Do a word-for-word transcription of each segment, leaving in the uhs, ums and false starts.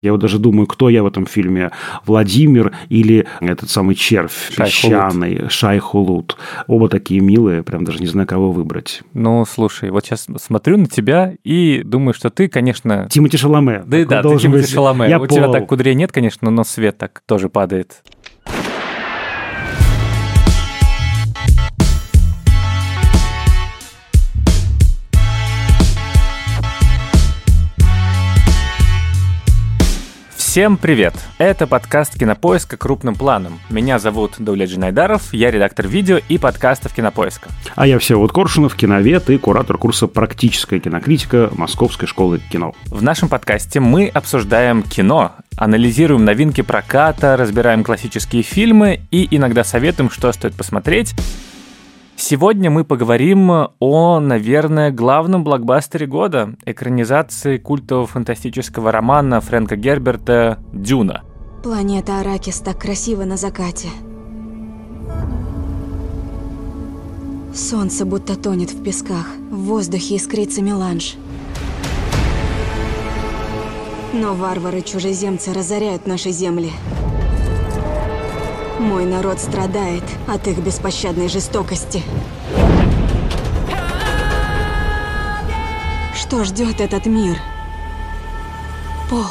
Я вот даже думаю, кто я в этом фильме, Владимир или этот самый червь Шай песчаный, Хулут. Шай Хулут. Оба такие милые, прям даже не знаю, кого выбрать. Ну, слушай, вот сейчас смотрю на тебя и думаю, что ты, конечно... Тимоти Шаламе. Да, да, ты Тимоти быть... Шаламе. Я У пол... тебя так кудрей нет, конечно, но свет так тоже падает. Всем привет! Это подкаст «Кинопоиска. Крупным планом». Меня зовут Даулет Жанайдаров, я редактор видео и подкастов «Кинопоиска». А я Всеволод Коршунов, киновед и куратор курса «Практическая кинокритика» Московской школы кино. В нашем подкасте мы обсуждаем кино, анализируем новинки проката, разбираем классические фильмы и иногда советуем, что стоит посмотреть. Сегодня мы поговорим о, наверное, главном блокбастере года – экранизации культового фантастического романа Фрэнка Герберта «Дюна». Планета Аракис так красива на закате. Солнце будто тонет в песках, в воздухе искрится меланж. Но варвары-чужеземцы разоряют наши земли. Мой народ страдает от их беспощадной жестокости. Что ждет этот мир? Пол.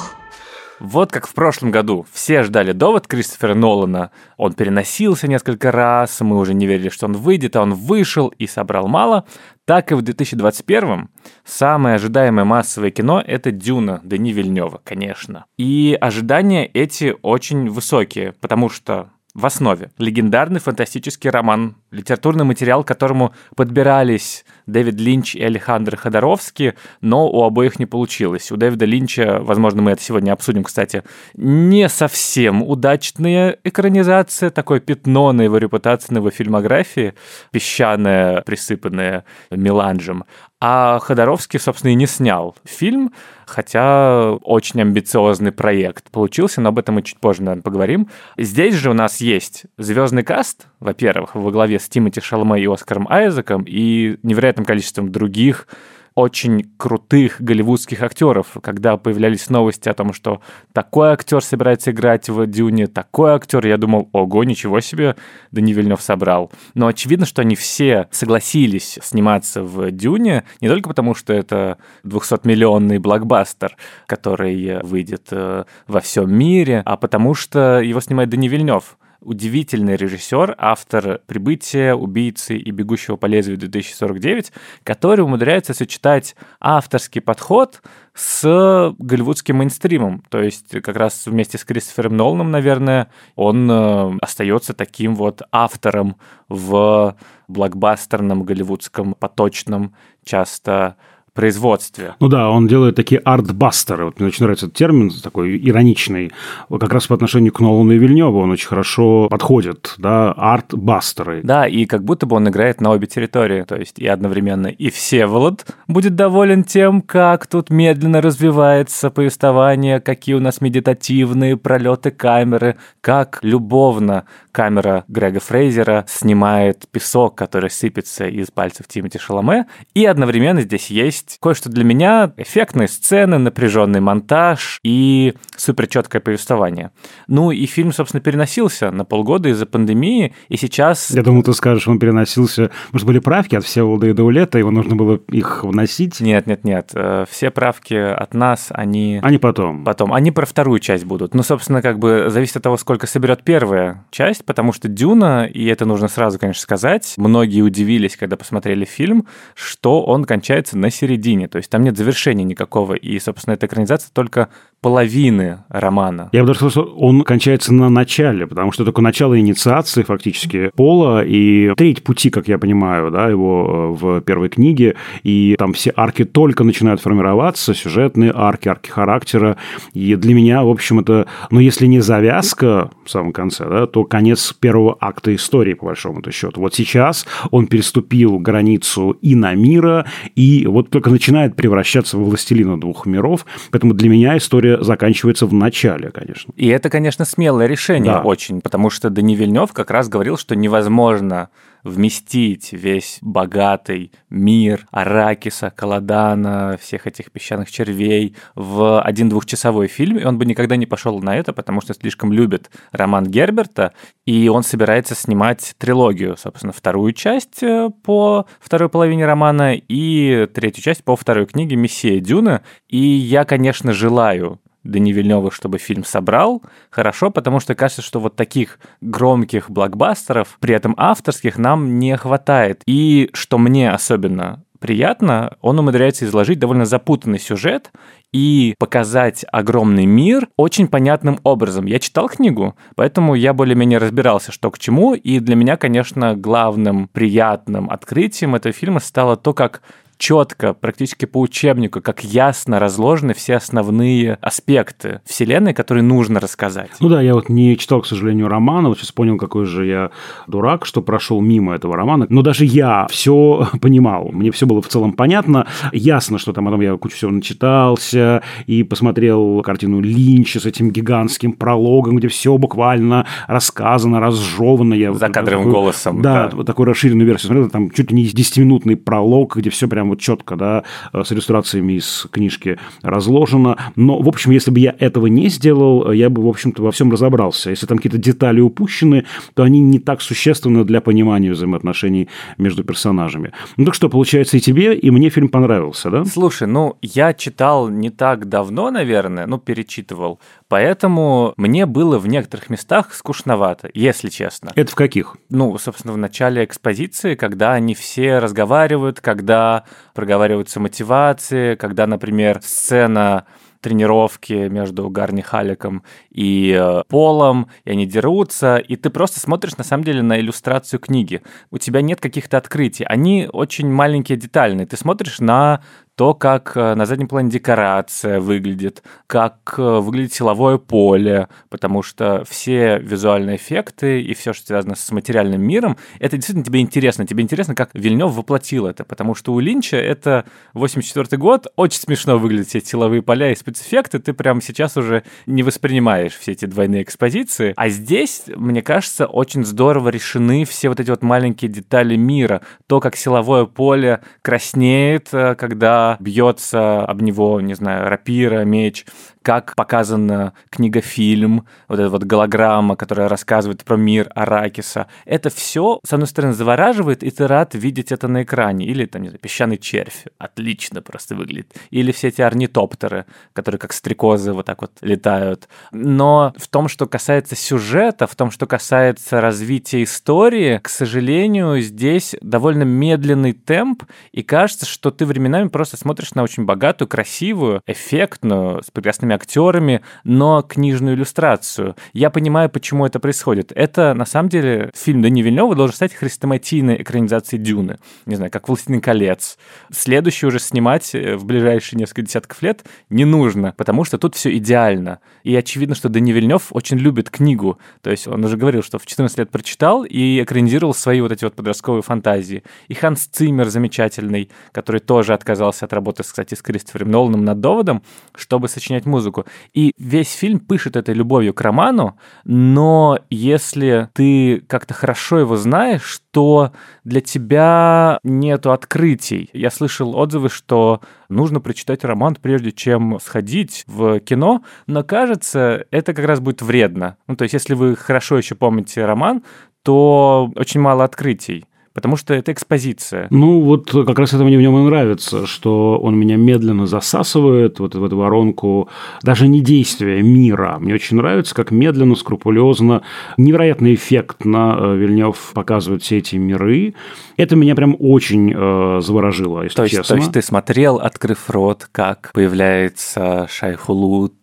Вот как в прошлом году все ждали «Довод» Кристофера Нолана. Он переносился несколько раз, мы уже не верили, что он выйдет, а он вышел и собрал мало. Так и в две тысячи двадцать первом самое ожидаемое массовое кино – это «Дюна» Дени Вильнёва, конечно. И ожидания эти очень высокие, потому что... В основе легендарный фантастический роман, литературный материал, к которому подбирались Дэвид Линч и Александр Ходоровский, но у обоих не получилось. У Дэвида Линча, возможно, мы это сегодня обсудим, кстати, не совсем удачная экранизация, такое пятно на его репутации, на его фильмографии, песчаное, присыпанное меланжем. А Ходоровский, собственно, и не снял фильм, хотя очень амбициозный проект получился, но об этом мы чуть позже, наверное, поговорим. Здесь же у нас есть звездный каст, во-первых, во главе с Тимоти Шаламе и Оскаром Айзеком и невероятным количеством других очень крутых голливудских актеров, когда появлялись новости о том, что такой актер собирается играть в «Дюне», такой актер, я думал, ого, ничего себе, Дени Вильнёв собрал. Но очевидно, что они все согласились сниматься в «Дюне», не только потому, что это двухсотмиллионный блокбастер, который выйдет во всем мире, а потому что его снимает Дени Вильнёв. Удивительный режиссер, автор «Прибытия», «Убийцы» и «Бегущего по лезвию» две тысячи сорок девять, который умудряется сочетать авторский подход с голливудским мейнстримом. То есть как раз вместе с Кристофером Ноланом, наверное, он э, остается таким вот автором в блокбастерном голливудском поточном часто производстве. Ну да, он делает такие арт-бастеры. Вот мне очень нравится этот термин, такой ироничный. Как раз по отношению к Нолану и Вильнёву он очень хорошо подходит, да, арт-бастеры. Да, и как будто бы он играет на обе территории. То есть и одновременно и Всеволод будет доволен тем, как тут медленно развивается повествование, какие у нас медитативные пролеты камеры, как любовно камера Грега Фрейзера снимает песок, который сыпется из пальцев Тимоти Шаламе. И одновременно здесь есть кое-что для меня эффектные сцены, напряженный монтаж и суперчеткое повествование. Ну и фильм, собственно, переносился на полгода из-за пандемии, и сейчас... Я думал, ты скажешь, он переносился... Может, были правки от Всеволода и Даулета, его нужно было их вносить? Нет-нет-нет, все правки от нас, они... Они потом. Потом. Они про вторую часть будут. Ну, собственно, как бы зависит от того, сколько соберет первая часть, потому что «Дюна», и это нужно сразу, конечно, сказать, многие удивились, когда посмотрели фильм, что он кончается на середине. середине, то есть там нет завершения никакого, и, собственно, эта экранизация только половины романа. Я бы даже сказал, что он кончается на начале, потому что только начало инициации, фактически, Пола, и треть пути, как я понимаю, да, его в первой книге, и там все арки только начинают формироваться, сюжетные арки, арки характера, и для меня, в общем, это, ну, если не завязка в самом конце, да, то конец первого акта истории, по большому-то счету. Вот сейчас он переступил границу иномира, и вот только начинает превращаться во властелина двух миров, поэтому для меня история заканчивается в начале, конечно. И это, конечно, смелое решение, да. Очень, потому что Дени Вильнёв как раз говорил, что невозможно вместить весь богатый мир Аракиса, Каладана, всех этих песчаных червей в один двухчасовой фильм, и он бы никогда не пошел на это, потому что слишком любит роман Герберта, и он собирается снимать трилогию, собственно, вторую часть по второй половине романа и третью часть по второй книге «Мессия Дюна», и я, конечно, желаю Дени Вильнёва, чтобы фильм собрал хорошо, потому что кажется, что вот таких громких блокбастеров, при этом авторских, нам не хватает. И что мне особенно приятно, он умудряется изложить довольно запутанный сюжет и показать огромный мир очень понятным образом. Я читал книгу, поэтому я более-менее разбирался, что к чему, и для меня, конечно, главным приятным открытием этого фильма стало то, как четко, практически по учебнику, как ясно разложены все основные аспекты вселенной, которые нужно рассказать. Ну да, я вот не читал, к сожалению, романа, вот сейчас понял, какой же я дурак, что прошел мимо этого романа, но даже я все понимал, мне все было в целом понятно, ясно, что там потом я кучу всего начитался и посмотрел картину Линча с этим гигантским прологом, где все буквально рассказано, разжевано. Я за кадровым такой, голосом. Да, да, такую расширенную версию смотрел, там чуть ли не десятиминутный пролог, где все прям вот четко, да, с иллюстрациями из книжки разложено. Но, в общем, если бы я этого не сделал, я бы, в общем-то, во всем разобрался. Если там какие-то детали упущены, то они не так существенны для понимания взаимоотношений между персонажами. Ну, так что, получается, и тебе, и мне фильм понравился, да? Слушай, ну, я читал не так давно, наверное, ну, перечитывал, поэтому мне было в некоторых местах скучновато, если честно. Это в каких? Ну, собственно, в начале экспозиции, когда они все разговаривают, когда проговариваются мотивации, когда, например, сцена тренировки между Гарни Халиком и Полом, и они дерутся, и ты просто смотришь, на самом деле, на иллюстрацию книги. У тебя нет каких-то открытий. Они очень маленькие, детальные. Ты смотришь на то, как на заднем плане декорация выглядит, как выглядит силовое поле, потому что все визуальные эффекты и все, что связано с материальным миром, это действительно тебе интересно. Тебе интересно, как Вильнёв воплотил это, потому что у Линча это восемьдесят четвёртый год, очень смешно выглядят все эти силовые поля и спецэффекты, ты прямо сейчас уже не воспринимаешь все эти двойные экспозиции. А здесь, мне кажется, очень здорово решены все вот эти вот маленькие детали мира, то, как силовое поле краснеет, когда бьется об него, не знаю, рапира, меч, как показана книга-фильм, вот эта вот голограмма, которая рассказывает про мир Аракиса. Это все, с одной стороны, завораживает, и ты рад видеть это на экране. Или, там, не знаю, песчаный червь. Отлично просто выглядит. Или все эти орнитоптеры, которые как стрекозы вот так вот летают. Но в том, что касается сюжета, в том, что касается развития истории, к сожалению, здесь довольно медленный темп, и кажется, что ты временами просто смотришь на очень богатую, красивую, эффектную, с прекрасными актерами, но книжную иллюстрацию. Я понимаю, почему это происходит. Это, на самом деле, фильм Дени Вильнёва должен стать хрестоматийной экранизацией «Дюны». Не знаю, как «Властелин колец». Следующий уже снимать в ближайшие несколько десятков лет не нужно, потому что тут все идеально. И очевидно, что Дени Вильнёв очень любит книгу. То есть он уже говорил, что в четырнадцать лет прочитал и экранизировал свои вот эти вот подростковые фантазии. И Ханс Циммер замечательный, который тоже отказался от работы, кстати, с Кристофером Ноланом над «Доводом», чтобы сочинять музыку. И весь фильм пышет этой любовью к роману, но если ты как-то хорошо его знаешь, то для тебя нету открытий. Я слышал отзывы, что нужно прочитать роман, прежде чем сходить в кино, но, кажется, это как раз будет вредно. Ну, то есть, если вы хорошо еще помните роман, то очень мало открытий. Потому что это экспозиция. Ну, вот как раз это мне в нем и нравится, что он меня медленно засасывает вот в эту воронку даже не действия, мира. Мне очень нравится, как медленно, скрупулезно, невероятно эффектно Вильнёв показывает все эти миры. Это меня прям очень э, заворожило, если то есть, честно. То есть ты смотрел, открыв рот, как появляется Шайхулут,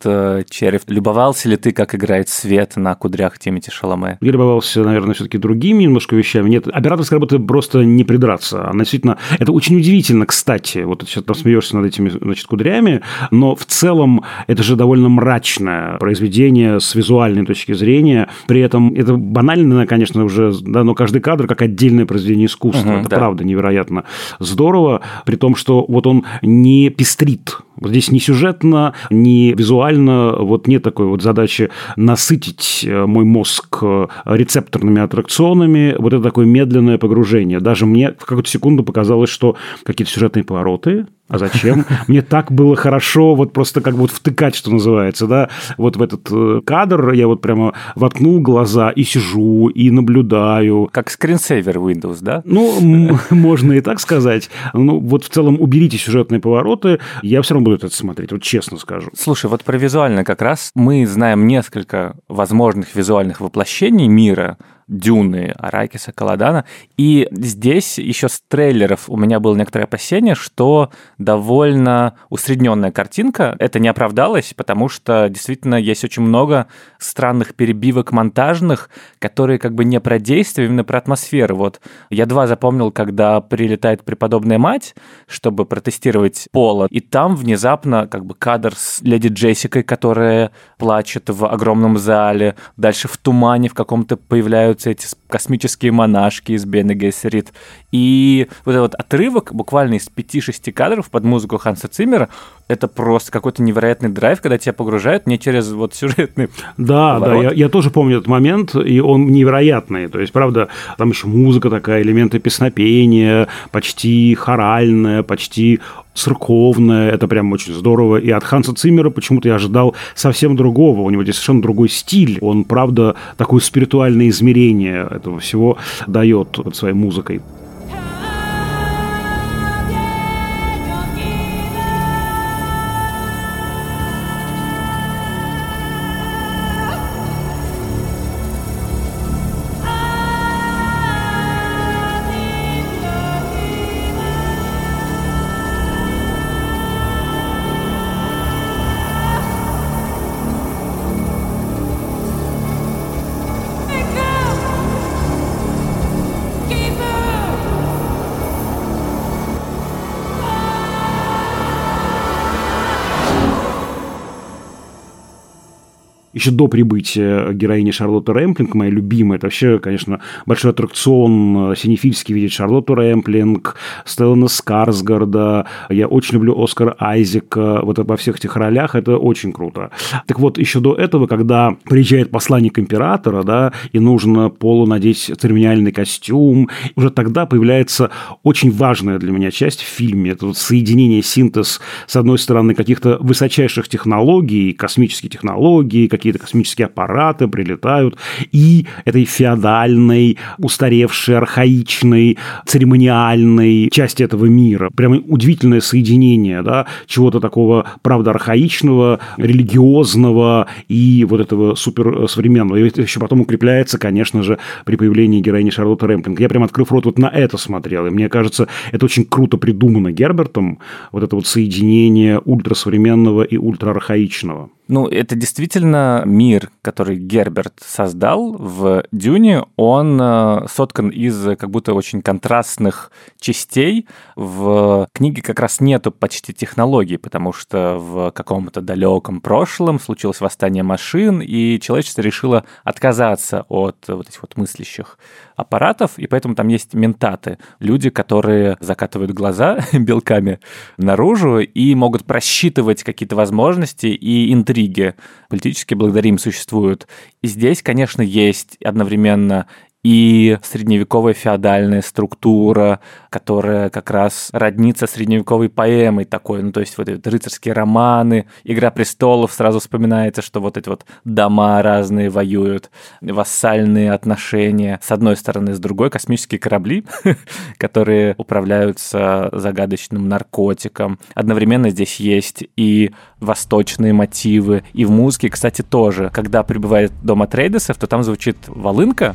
череп. Любовался ли ты, как играет свет на кудрях Тимоти Шаламе? Я любовался, наверное, все-таки другими немножко вещами. Нет, операторская работа просто не придраться. Она действительно... Это очень удивительно, кстати. Вот ты сейчас там смеешься над этими, значит, кудрями, но в целом это же довольно мрачное произведение с визуальной точки зрения. При этом это банально, конечно, уже, да, но каждый кадр как отдельное произведение искусства. Угу, это да. Правда невероятно здорово, при том, что вот он не пестрит. Вот здесь ни сюжетно, ни визуально вот нет такой вот задачи насытить мой мозг рецепторными аттракционами. Вот это такое медленное погружение. Даже мне в какую-то секунду показалось, что какие-то сюжетные повороты. А зачем? Мне так было хорошо вот просто как бы вот втыкать, что называется, да, вот в этот кадр я вот прямо воткнул глаза и сижу, и наблюдаю. Как скринсейвер Windows, да? Ну, можно и так сказать. Ну, вот в целом уберите сюжетные повороты, я все равно буду это смотреть, вот честно скажу. Слушай, вот про визуально как раз мы знаем несколько возможных визуальных воплощений мира, Дюны Аракиса Каладана. И здесь еще с трейлеров у меня было некоторое опасение, что довольно усредненная картинка. Это не оправдалось, потому что действительно есть очень много странных перебивок монтажных, которые как бы не про действие, именно про атмосферу. Вот я два запомнил, когда прилетает преподобная мать, чтобы протестировать Пола, и там внезапно как бы кадр с леди Джессикой, которая плачет в огромном зале, дальше в тумане в каком-то появляются эти космические монашки из Бене Гессерит. И вот этот вот отрывок буквально из пяти-шести кадров под музыку Ханса Циммера, это просто какой-то невероятный драйв, когда тебя погружают не через вот сюжетный Да, поворот. да, я, я тоже помню этот момент, и он невероятный. То есть, правда, там еще музыка такая, элементы песнопения, почти хоральная, почти церковная, это прям очень здорово. И от Ханса Циммера почему-то я ожидал совсем другого. У него здесь совершенно другой стиль. Он, правда, такое спиритуальное измерение этого всего дает своей музыкой. Еще до прибытия героини Шарлотты Рэмплинг, моя любимая, это вообще, конечно, большой аттракцион синефильский видеть Шарлотту Рэмплинг, Стеллана Скарсгарда. Я очень люблю Оскара Айзека вот во всех этих ролях, это очень круто. Так вот, еще до этого, когда приезжает посланник императора, да, и нужно Полу надеть церемониальный костюм, уже тогда появляется очень важная для меня часть в фильме. Это вот соединение, синтез, с одной стороны, каких-то высочайших технологий, космических технологий, каких какие-то космические аппараты прилетают, и этой феодальной, устаревшей, архаичной, церемониальной части этого мира. Прямо удивительное соединение, да, чего-то такого, правда, архаичного, религиозного и вот этого суперсовременного. И это еще потом укрепляется, конечно же, при появлении героини Шарлотты Рэмплинг. Я прям, открыв рот, вот на это смотрел, и мне кажется, это очень круто придумано Гербертом, вот это вот соединение ультрасовременного и ультраархаичного. Ну, это действительно мир, который Герберт создал в «Дюне». Он соткан из как будто очень контрастных частей. В книге как раз нету почти технологий, потому что в каком-то далеком прошлом случилось восстание машин, и человечество решило отказаться от вот этих вот мыслящих аппаратов, и поэтому там есть ментаты, люди, которые закатывают глаза белками наружу и могут просчитывать какие-то возможности и интегрировать интриги политические благодаря им существуют. И здесь, конечно, есть одновременно и средневековая феодальная структура, которая как раз роднится средневековой поэмой такой, ну то есть вот эти рыцарские романы, «Игра престолов», сразу вспоминается, что вот эти вот дома разные воюют, вассальные отношения, с одной стороны, с другой космические корабли, которые управляются загадочным наркотиком. Одновременно здесь есть и восточные мотивы, и в музыке, кстати, тоже. Когда прибывает дом Атрейдесов, то там звучит волынка,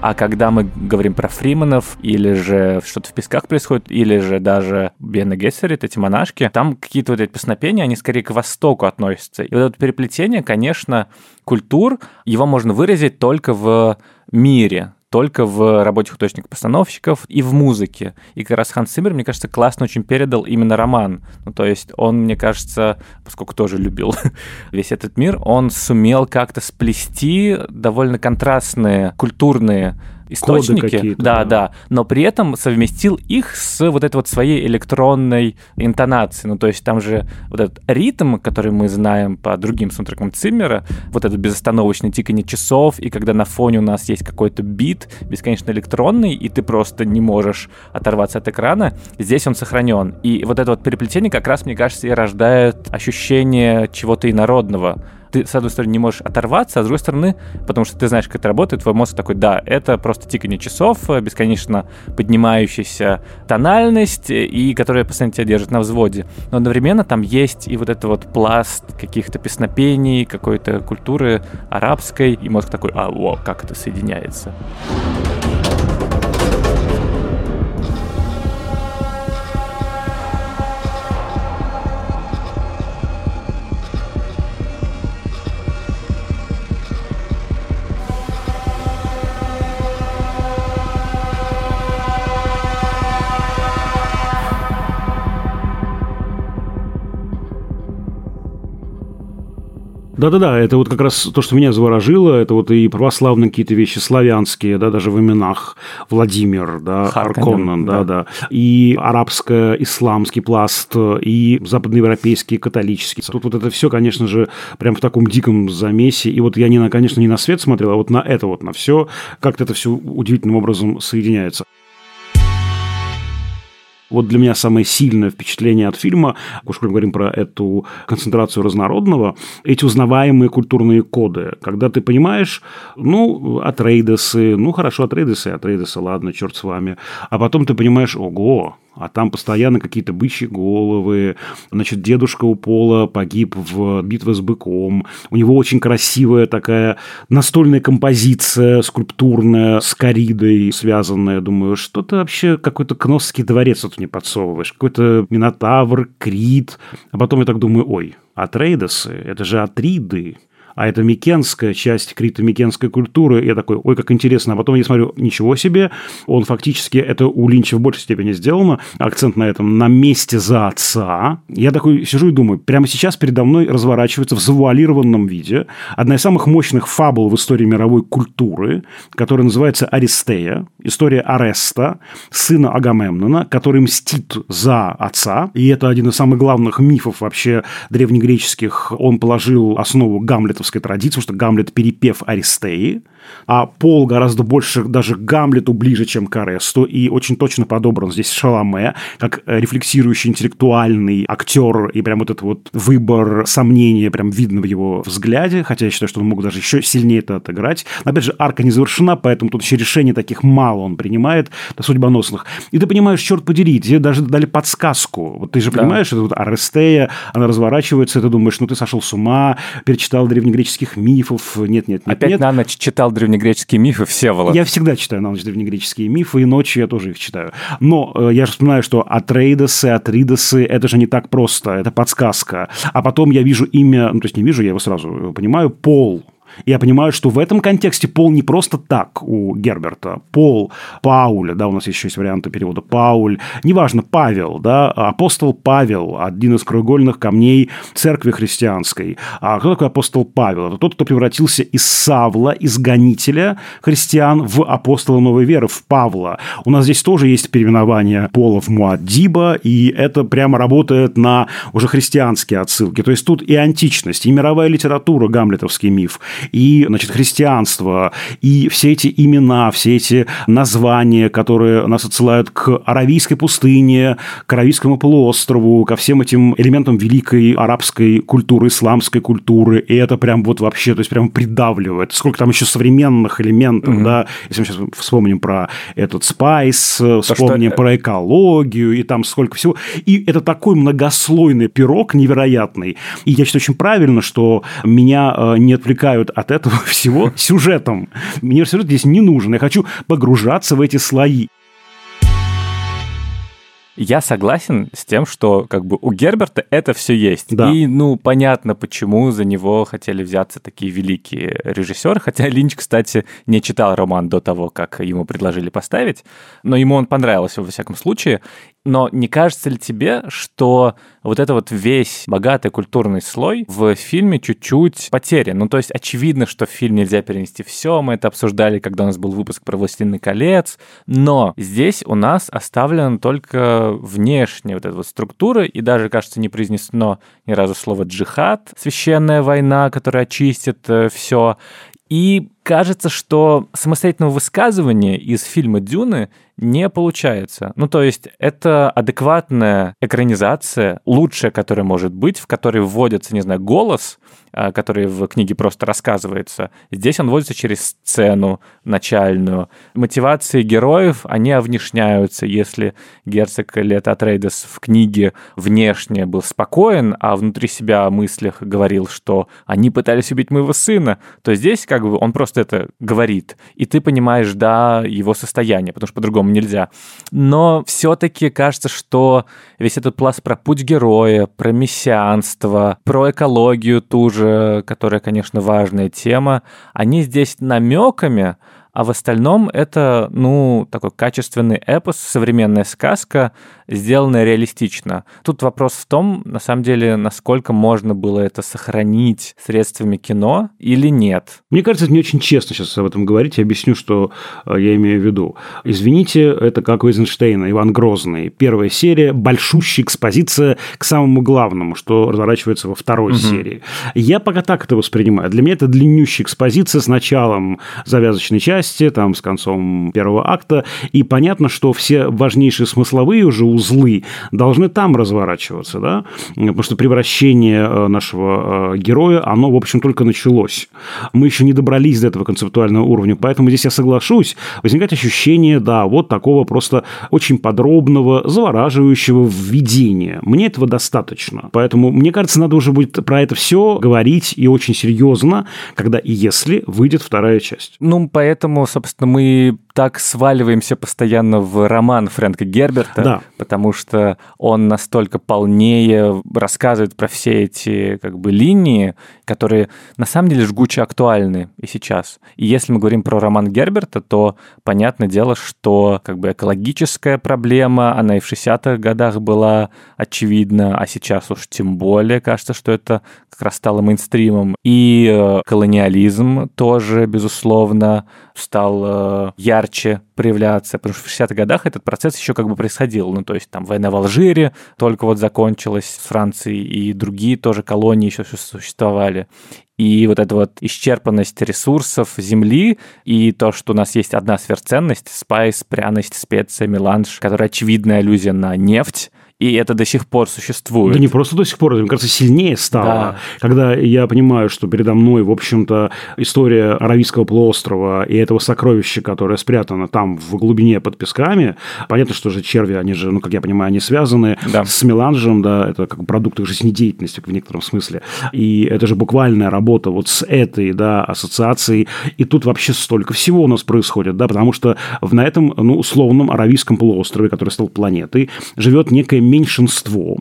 а когда мы говорим про фриманов, или же что-то в песках происходит, или же даже Бене Гессерит, эти монашки, там какие-то вот эти песнопения, они скорее к востоку относятся. И вот это переплетение, конечно, культур, его можно выразить только в мире, только в работе художников-постановщиков и в музыке. И как раз Ханс Циммер, мне кажется, классно очень передал именно роман. Ну, то есть он, мне кажется, поскольку тоже любил весь этот мир, он сумел как-то сплести довольно контрастные культурные источники, да, да, да, но при этом совместил их с вот этой вот своей электронной интонацией. Ну, то есть там же вот этот ритм, который мы знаем по другим саундтрекам Циммера, вот это безостановочное тиканье часов, и когда на фоне у нас есть какой-то бит бесконечно электронный, и ты просто не можешь оторваться от экрана, здесь он сохранен. И вот это вот переплетение как раз, мне кажется, и рождает ощущение чего-то инородного. Ты, с одной стороны, не можешь оторваться, а с другой стороны, потому что ты знаешь, как это работает, твой мозг такой, да, это просто тиканье часов, бесконечно поднимающаяся тональность, и которая постоянно тебя держит на взводе. Но одновременно там есть и вот этот вот пласт каких-то песнопений, какой-то культуры арабской, и мозг такой, а, о, как это соединяется. Да-да-да, это вот как раз то, что меня заворожило, это вот и православные какие-то вещи, славянские, да, даже в именах Владимир, да, Арконан, да-да, и арабско-исламский пласт, и западноевропейский, католический. Тут вот это все, конечно же, прям в таком диком замесе, и вот я, не на, конечно, не на свет смотрел, а вот на это вот, на все, как-то это все удивительным образом соединяется. Вот для меня самое сильное впечатление от фильма, уж мы говорим про эту концентрацию разнородного, эти узнаваемые культурные коды. Когда ты понимаешь, ну, Атрейдесы, ну, хорошо, Атрейдесы, Атрейдесы, ладно, черт с вами. А потом ты понимаешь, ого, а там постоянно какие-то бычьи головы, значит, дедушка у Пола погиб в битве с быком, у него очень красивая такая настольная композиция, скульптурная, с коридой связанная, думаю, что-то вообще, какой-то кносский дворец вот мне подсовываешь, какой-то Минотавр, Крит, а потом я так думаю, ой, Атрейдесы, это же Атриды. А это микенская часть крито-микенской культуры. Я такой, ой, как интересно. А потом я смотрю, ничего себе. Он фактически, это у Линча в большей степени сделано. Акцент на этом, на месте за отца. Я такой сижу и думаю, прямо сейчас передо мной разворачивается в завуалированном виде одна из самых мощных фабул в истории мировой культуры, которая называется «Аристея». История Ареста, сына Агамемнона, который мстит за отца. И это один из самых главных мифов вообще древнегреческих. Он положил основу Гамлетов традиции, потому что Гамлет перепев Аристеи, а Пол гораздо больше даже к Гамлету ближе, чем к Аресту, и очень точно подобран здесь Шаламе, как рефлексирующий интеллектуальный актер, и прям вот этот вот выбор, сомнения прям видно в его взгляде, хотя я считаю, что он мог даже еще сильнее это отыграть. Но, опять же, арка не завершена, поэтому тут еще решений таких мало он принимает, да, судьбоносных. И ты понимаешь, черт подери, тебе даже дали подсказку. Вот ты же понимаешь, да, это вот Аристея, она разворачивается, и ты думаешь, ну ты сошел с ума, перечитал древнегреческих мифов, нет-нет-нет. Опять нет. На ночь читал древнегреческие мифы, Всеволод. Я всегда читаю на ночь древнегреческие мифы, и ночью я тоже их читаю. Но э, я же вспоминаю, что Атрейдесы, Атридесы, это же не так просто, это подсказка. А потом я вижу имя, ну, то есть не вижу, я его сразу понимаю, Пол. Я понимаю, что в этом контексте Пол не просто так у Герберта. Пол, Пауль, да, у нас еще есть варианты перевода Пауль. Неважно, Павел, да, апостол Павел, один из краеугольных камней церкви христианской. А кто такой апостол Павел? Это тот, кто превратился из Савла, из гонителя христиан, в апостола новой веры, в Павла. У нас здесь тоже есть переименование Пола в Муаддиба, и это прямо работает на уже христианские отсылки. То есть тут и античность, и мировая литература, гамлетовский миф, и, значит, христианство, и все эти имена, все эти названия, которые нас отсылают к Аравийской пустыне, к Аравийскому полуострову, ко всем этим элементам великой арабской культуры, исламской культуры, и это прям вот вообще, то есть прям придавливает. Сколько там еще современных элементов, угу. да, если мы сейчас вспомним про этот спайс, вспомним что... про экологию, и там сколько всего. И это такой многослойный пирог невероятный, и я считаю очень правильно, что меня не отвлекают от этого всего сюжетом. Мне сюжет здесь не нужен. Я хочу погружаться в эти слои. Я согласен с тем, что как бы у Герберта это все есть. Да. И, ну, понятно, почему за него хотели взяться такие великие режиссеры. Хотя Линч, кстати, не читал роман до того, как ему предложили поставить. Но ему он понравился, во всяком случае. Но не кажется ли тебе, что вот этот вот весь богатый культурный слой в фильме чуть-чуть потерян? Ну, то есть очевидно, что в фильм нельзя перенести все. Мы это обсуждали, когда у нас был выпуск про «Властелин колец». Но здесь у нас оставлена только внешняя вот эта вот структура. И даже, кажется, не произнесено ни разу слово «джихад», священная война, которая очистит все. И кажется, что самостоятельного высказывания из фильма «Дюны» не получается. Ну, то есть это адекватная экранизация, лучшая, которая может быть, в которой вводится, не знаю, голос, который в книге просто рассказывается. Здесь он вводится через сцену начальную. Мотивации героев, они овнешняются. Если герцог Лето Атрейдес в книге внешне был спокоен, а внутри себя о мыслях говорил, что они пытались убить моего сына, то здесь как бы он просто это говорит. И ты понимаешь, да, его состояние, потому что по-другому нельзя. Но все-таки кажется, что весь этот пласт про путь героя, про мессианство, про экологию ту же, которая, конечно, важная тема, они здесь намеками, а в остальном это, ну, такой качественный эпос, современная сказка, сделанная реалистично. Тут вопрос в том, на самом деле, насколько можно было это сохранить средствами кино или нет. Мне кажется, это не очень честно сейчас об этом говорить. Я объясню, что я имею в виду. Извините, это как у Эйзенштейна, Иван Грозный. Первая серия, большущая экспозиция к самому главному, что разворачивается во второй угу. серии. Я пока так это воспринимаю. Для меня это длиннющая экспозиция с началом завязочной части, там, с концом первого акта, и понятно, что все важнейшие смысловые уже узлы должны там разворачиваться, да, потому что превращение нашего героя, оно, в общем, только началось. Мы еще не добрались до этого концептуального уровня, поэтому здесь я соглашусь, возникает ощущение, да, вот такого просто очень подробного, завораживающего введения. Мне этого достаточно, поэтому, мне кажется, надо уже будет про это все говорить и очень серьезно, когда и если выйдет вторая часть. Ну, поэтому Поэтому, собственно, мы так сваливаемся постоянно в роман Фрэнка Герберта, да. потому что он настолько полнее рассказывает про все эти как бы линии, которые на самом деле жгуче актуальны и сейчас. И если мы говорим про роман Герберта, то понятное дело, что как бы экологическая проблема, она и в шестидесятых годах была очевидна, а сейчас уж тем более кажется, что это как раз стало мейнстримом. И колониализм тоже, безусловно, стал э, ярче проявляться, потому что в шестидесятых годах этот процесс еще как бы происходил. Ну, то есть там война в Алжире только вот закончилась с Францией, и другие тоже колонии еще существовали. И вот эта вот исчерпанность ресурсов земли и то, что у нас есть одна сверхценность — спайс, пряность, специя, меланж, которая очевидная аллюзия на нефть, и это до сих пор существует. Да не просто до сих пор, это, мне кажется, сильнее стало. Да. Когда я понимаю, что передо мной, в общем-то, история Аравийского полуострова и этого сокровища, которое спрятано там в глубине под песками, понятно, что же черви, они же, ну, как я понимаю, они связаны да. с меланжем, да, это как продукт их жизнедеятельности в некотором смысле. И это же буквальная работа вот с этой, да, ассоциацией. И тут вообще столько всего у нас происходит, да, потому что на этом, ну, условном Аравийском полуострове, который стал планетой, живет некая меньшинство,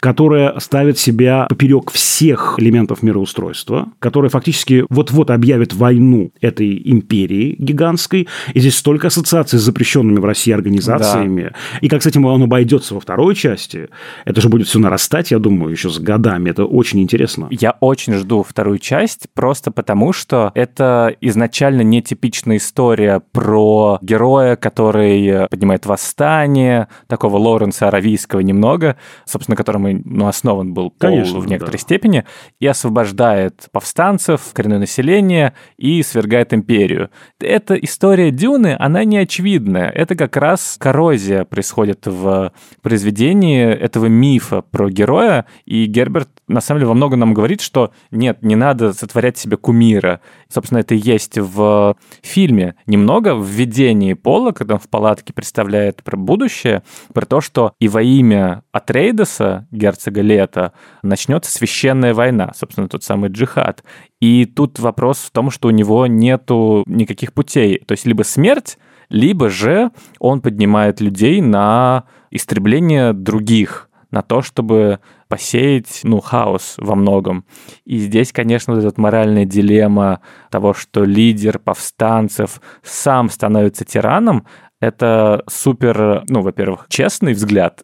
которое ставит себя поперек всех элементов мироустройства, которое фактически вот-вот объявит войну этой империи гигантской. И здесь столько ассоциаций с запрещенными в России организациями. Да. И как с этим он обойдется во второй части, это же будет все нарастать, я думаю, еще с годами. Это очень интересно. Я очень жду вторую часть, просто потому, что это изначально нетипичная история про героя, который поднимает восстание, такого Лоуренса Аравийского немного, собственно, которым, ну, основан был Пол в некоторой да. степени, и освобождает повстанцев, коренное население и свергает империю. Эта история «Дюны», она не очевидная. Это как раз коррозия происходит в произведении этого мифа про героя, и Герберт, на самом деле, во многом нам говорит, что нет, не надо сотворять себе кумира. Собственно, это и есть в фильме. Немного в видении Пола, когда он в палатке представляет про будущее, про то, что и во имя Атрейдеса, герцога Лето, начнется священная война, собственно, тот самый джихад. И тут вопрос в том, что у него нету никаких путей. То есть либо смерть, либо же он поднимает людей на истребление других, на то, чтобы посеять, ну, хаос во многом. И здесь, конечно, вот эта моральная дилемма того, что лидер повстанцев сам становится тираном, это супер, ну, во-первых, честный взгляд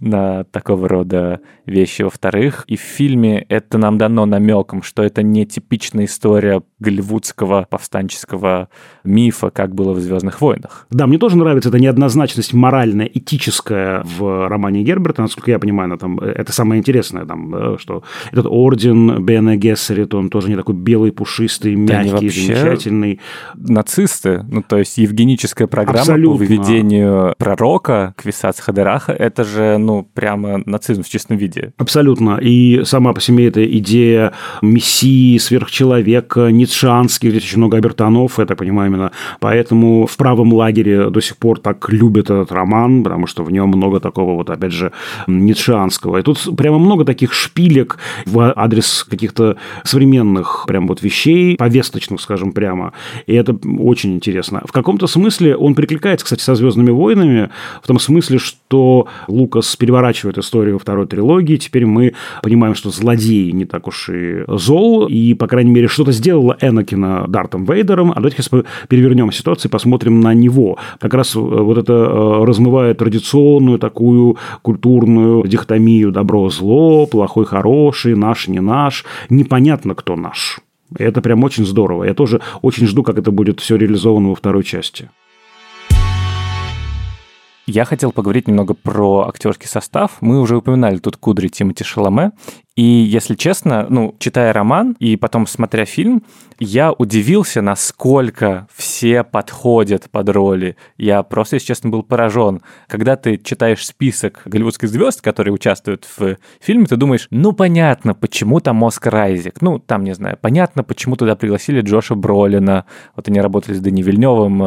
на такого рода вещи. Во-вторых, и в фильме это нам дано намеком, что это не типичная история голливудского повстанческого мифа, как было в «Звездных войнах». Да, мне тоже нравится эта неоднозначность моральная, этическая в романе Герберта. Насколько я понимаю, она там, это самое интересное, там, да, что этот орден Бене Гессерит, он тоже не такой белый, пушистый, мягкий, замечательный. Нацисты, ну, то есть евгеническая программа. Абсолютно. По выведению пророка Квисац Хадераха, это же, ну, прямо нацизм в чистом виде. Абсолютно. И сама по себе эта идея мессии, сверхчеловека, ницшеанских, здесь очень много обертонов, это, понимаю, именно поэтому в правом лагере до сих пор так любят этот роман, потому что в нем много такого, вот, опять же, ницшеанского. И тут прямо много таких шпилек в адрес каких-то современных прям вот вещей, повесточных, скажем прямо. И это очень интересно. В каком-то смысле он прикликает, кстати, со «Звездными войнами», в том смысле, что Лукас переворачивает историю второй трилогии. Теперь мы понимаем, что злодей не так уж и зол, и, по крайней мере, что-то сделало Энакина Дартом Вейдером. А давайте сейчас перевернем ситуацию и посмотрим на него. Как раз вот это размывает традиционную такую культурную дихотомию добро-зло, плохой-хороший, наш-не наш, непонятно, кто наш. Это прям очень здорово. Я тоже очень жду, как это будет все реализовано во второй части. Я хотел поговорить немного про актерский состав. Мы уже упоминали тут кудри Тимоти Шаламе. И, если честно, ну, читая роман и потом смотря фильм, я удивился, насколько все подходят под роли. Я просто, если честно, был поражен. Когда ты читаешь список голливудских звезд, которые участвуют в фильме, ты думаешь, ну, понятно, почему там Оскар Айзек. Ну, там, не знаю, понятно, почему туда пригласили Джоша Бролина. Вот они работали с Дени Вильнёвым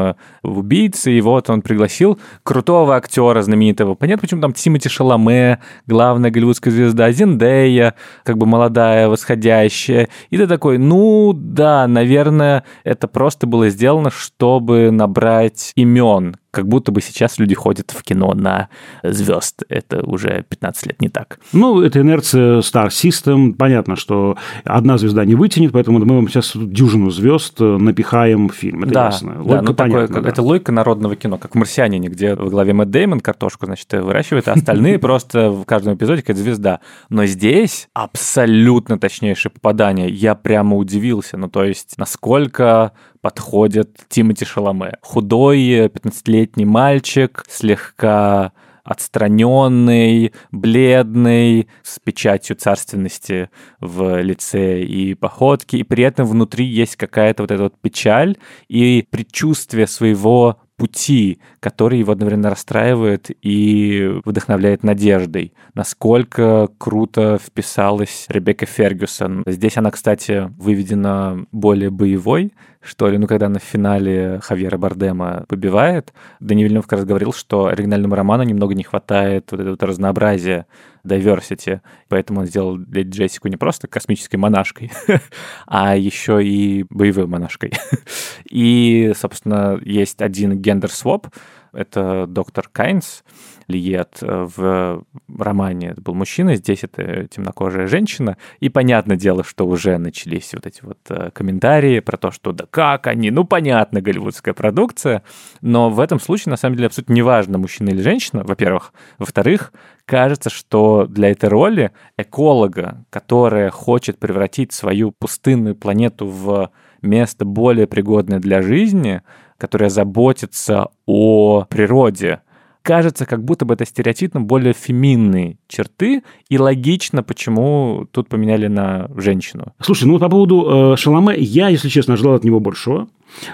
в «Убийце», и вот он пригласил крутого актера знаменитого. Понятно, почему там Тимоти Шаламе, главная голливудская звезда, Зендея, как бы молодая, восходящая. И ты такой, ну да, наверное, это просто было сделано, чтобы набрать имен. Как будто бы сейчас люди ходят в кино на звезд. Это уже пятнадцать лет не так. Ну, это инерция Star System. Понятно, что одна звезда не вытянет, поэтому мы вам сейчас дюжину звезд напихаем в фильм. Это да, ясно. Логика, да, ну, понятна, такое, да. Это логика народного кино, как в «Марсианине», где во главе Мэтт Дэймон картошку, значит, выращивает, а остальные просто в каждом эпизоде какая-то звезда. Но здесь абсолютно точнейшее попадание. Я прямо удивился. Ну, то есть, насколько подходит Тимоти Шаламе. Худой пятнадцатилетний мальчик, слегка отстраненный, бледный, с печатью царственности в лице и походке, и при этом внутри есть какая-то вот эта вот печаль и предчувствие своего пути, который его одновременно расстраивает и вдохновляет надеждой. Насколько круто вписалась Ребекка Фергюсон. Здесь она, кстати, выведена более боевой, что ли, ну, когда она в финале Хавьера Бардема побивает. Дени Вильнёв как раз говорил, что оригинальному роману немного не хватает вот этого вот разнообразия, diversity, поэтому он сделал для Джессику не просто космической монашкой, а еще и боевой монашкой. И, собственно, есть один гендер-своп, это доктор Кайнс, Лиет в романе это был мужчина, здесь это темнокожая женщина. И понятное дело, что уже начались вот эти вот комментарии про то, что да как они, ну понятно, голливудская продукция, но в этом случае на самом деле абсолютно неважно, мужчина или женщина, во-первых. Во-вторых, кажется, что для этой роли эколога, которая хочет превратить свою пустынную планету в место более пригодное для жизни, которая заботится о природе, кажется, как будто бы это стереотипно более феминные черты, и логично, почему тут поменяли на женщину. Слушай, ну по поводу э, Шаламе, я, если честно, ожидал от него большего.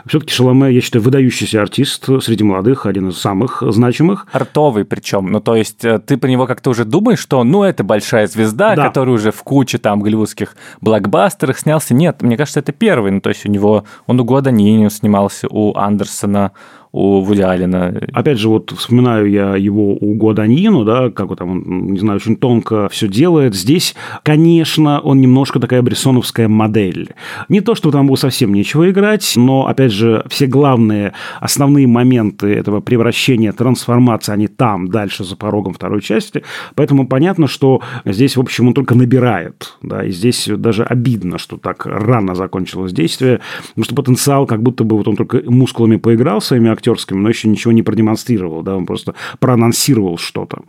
Все-таки Шаламе, я считаю, выдающийся артист среди молодых, один из самых значимых. Артовый причем. Ну, то есть, ты про него как-то уже думаешь, что, ну, это большая звезда, да, который уже в куче там голливудских блокбастерах снялся. Нет, мне кажется, это первый. Ну, то есть, у него, он у Гуаданини снимался, у Андерсона, у Вуди Аллена. Опять же, вот вспоминаю я его у Гуаданьино, да, как вот там он, не знаю, очень тонко все делает. Здесь, конечно, он немножко такая брессоновская модель. Не то, что там было совсем нечего играть, но опять же, все главные, основные моменты этого превращения, трансформации, они там, дальше, за порогом второй части. Поэтому понятно, что здесь, в общем, он только набирает. Да, и здесь даже обидно, что так рано закончилось действие. Потому что потенциал, как будто бы вот он только мускулами поиграл своими актерскими, но еще ничего не продемонстрировал. Да, он просто проанонсировал что-то.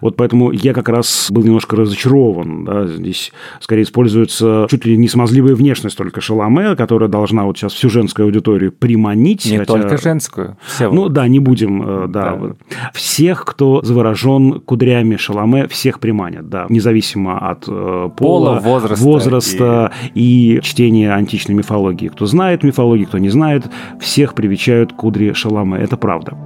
Вот поэтому я как раз был немножко разочарован. Да, здесь скорее используется чуть ли не смазливая внешность только Шаламе, которая должна вот сейчас всю женскую аудиторию приманить. Не хотя... только женскую. Всего. Ну да, не будем. Да, да. Всех, кто заворожен кудрями Шаламе, всех приманят. Да, независимо от э, пола, пола, возраста, возраста и... и чтения античной мифологии. Кто знает мифологию, кто не знает, всех привечают кудри Шаламе. Это правда.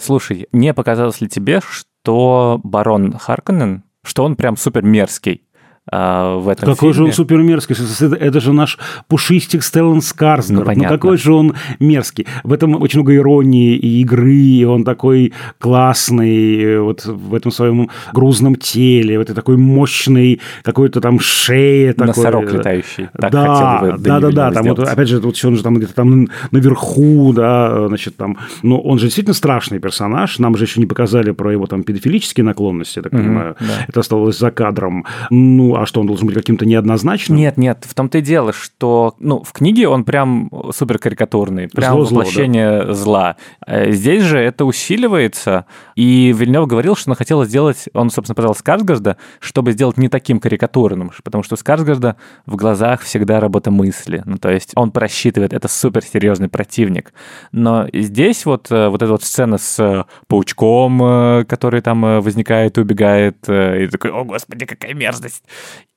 Слушай, не показалось ли тебе, что барон Харконнен, что он прям супер мерзкий? В этом какой фильме. Же он супер мерзкий. Это же наш пушистик Стеллан Скарсгард. Ну, ну, какой же он мерзкий. В этом очень много иронии и игры, и он такой классный вот в этом своем грузном теле, вот и такой мощный какой-то там шея. Носорог такой, летающий. Так да, хотел бы да, да, да. Там вот, опять же, вот он же там где-то там наверху, да, значит, там... Но он же действительно страшный персонаж. Нам же еще не показали про его там педофилические наклонности, я так mm-hmm, понимаю. Да. Это осталось за кадром. Ну, а что, он должен быть каким-то неоднозначным? Нет, нет, в том-то и дело, что ну, в книге он прям суперкарикатурный, прям зло, воплощение да. зла. Здесь же это усиливается, и Вильнёв говорил, что он хотел сделать, он, собственно, позвал Скарсгарда, чтобы сделать не таким карикатурным, потому что у Скарсгарда в глазах всегда работа мысли, ну, то есть он просчитывает, это суперсерьезный противник. Но здесь вот, вот эта вот сцена с паучком, который там возникает, убегает, и такой, о, господи, какая мерзость.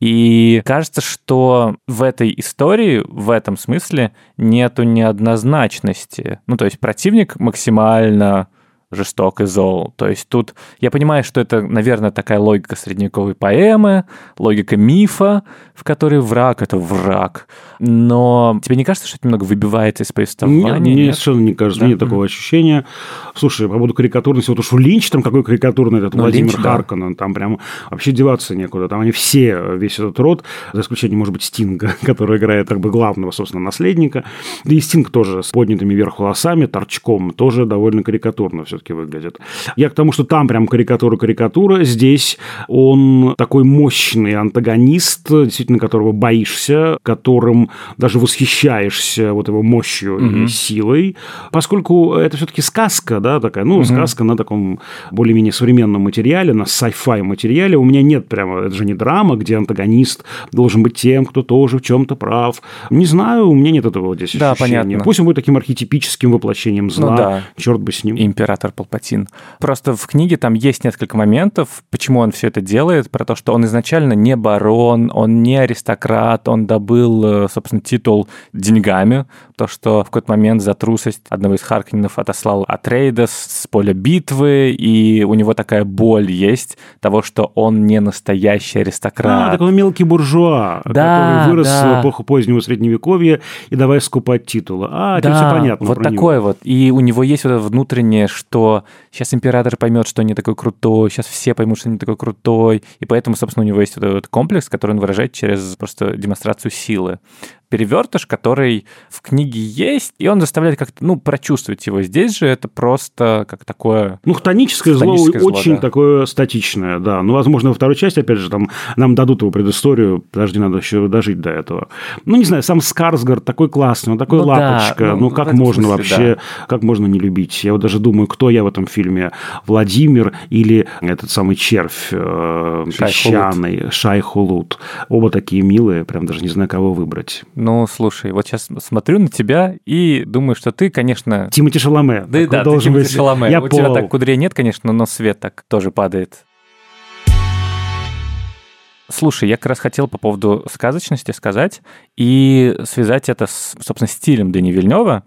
И кажется, что в этой истории, в этом смысле, нету неоднозначности. Ну, то есть противник максимально жесток и зол. То есть тут я понимаю, что это, наверное, такая логика средневековой поэмы, логика мифа, в которой враг — это враг. Но тебе не кажется, что это немного выбивается из повествования? Нет, мне совершенно не кажется. Да? Нет такого mm-hmm. ощущения. Слушай, по поводу карикатурности, вот уж у Линч там какой карикатурный этот ну, Владимир Линч, Харконнен, да. Там прям вообще деваться некуда. Там они все, весь этот род, за исключением, может быть, Стинга, который играет как бы главного, собственно, наследника. Да и Стинг тоже с поднятыми вверх волосами, торчком, тоже довольно карикатурно все выглядит. Я к тому, что там прям карикатура-карикатура, здесь он такой мощный антагонист, действительно, которого боишься, которым даже восхищаешься вот его мощью mm-hmm. и силой, поскольку это все-таки сказка, да, такая, ну, mm-hmm. сказка на таком более-менее современном материале, на sci-fi материале, у меня нет прямо, это же не драма, где антагонист должен быть тем, кто тоже в чем-то прав. Не знаю, у меня нет этого здесь да, ощущения. Понятно. Пусть он будет таким архетипическим воплощением зла, ну, да. черт бы с ним. Император Палпатин. Просто в книге там есть несколько моментов, почему он все это делает, про то, что он изначально не барон, он не аристократ, он добыл, собственно, титул деньгами, то, что в какой-то момент за трусость одного из Харконненов отослал Атрейдес с поля битвы, и у него такая боль есть того, что он не настоящий аристократ. А, такой мелкий буржуа, да, который вырос да. в эпоху позднего Средневековья, и давай скупать титулы. А, да, все понятно вот такое него. Вот. И у него есть вот это внутреннее, что что сейчас император поймет, что он не такой крутой, сейчас все поймут, что он не такой крутой, и поэтому, собственно, у него есть вот этот комплекс, который он выражает через просто демонстрацию силы. Перевертыш, который в книге есть, и он заставляет как-то, ну, прочувствовать его. Здесь же это просто как такое... Ну, хтоническое, хтоническое зло, зло, очень да. такое статичное, да. Ну, возможно, во второй части, опять же, там нам дадут его предысторию, подожди, надо еще дожить до этого. Ну, не знаю, сам Скарсгард такой классный, он такой ну, лапочка, да, ну, ну, как можно смысле, вообще, да. как можно не любить? Я вот даже думаю, кто я в этом фильме, Владимир или этот самый червь э, Шай песчаный, Хулут. Шай Хулут. Оба такие милые, прям даже не знаю, кого выбрать. Ну, слушай, вот сейчас смотрю на тебя и думаю, что ты, конечно... Тимоти Шаламе. Да, да, ты Тимоти быть... Шаламе. Я У пол. Тебя так кудрей нет, конечно, но свет так тоже падает. Слушай, я как раз хотел по поводу сказочности сказать и связать это, с, собственно, стилем Дени Вильнёва,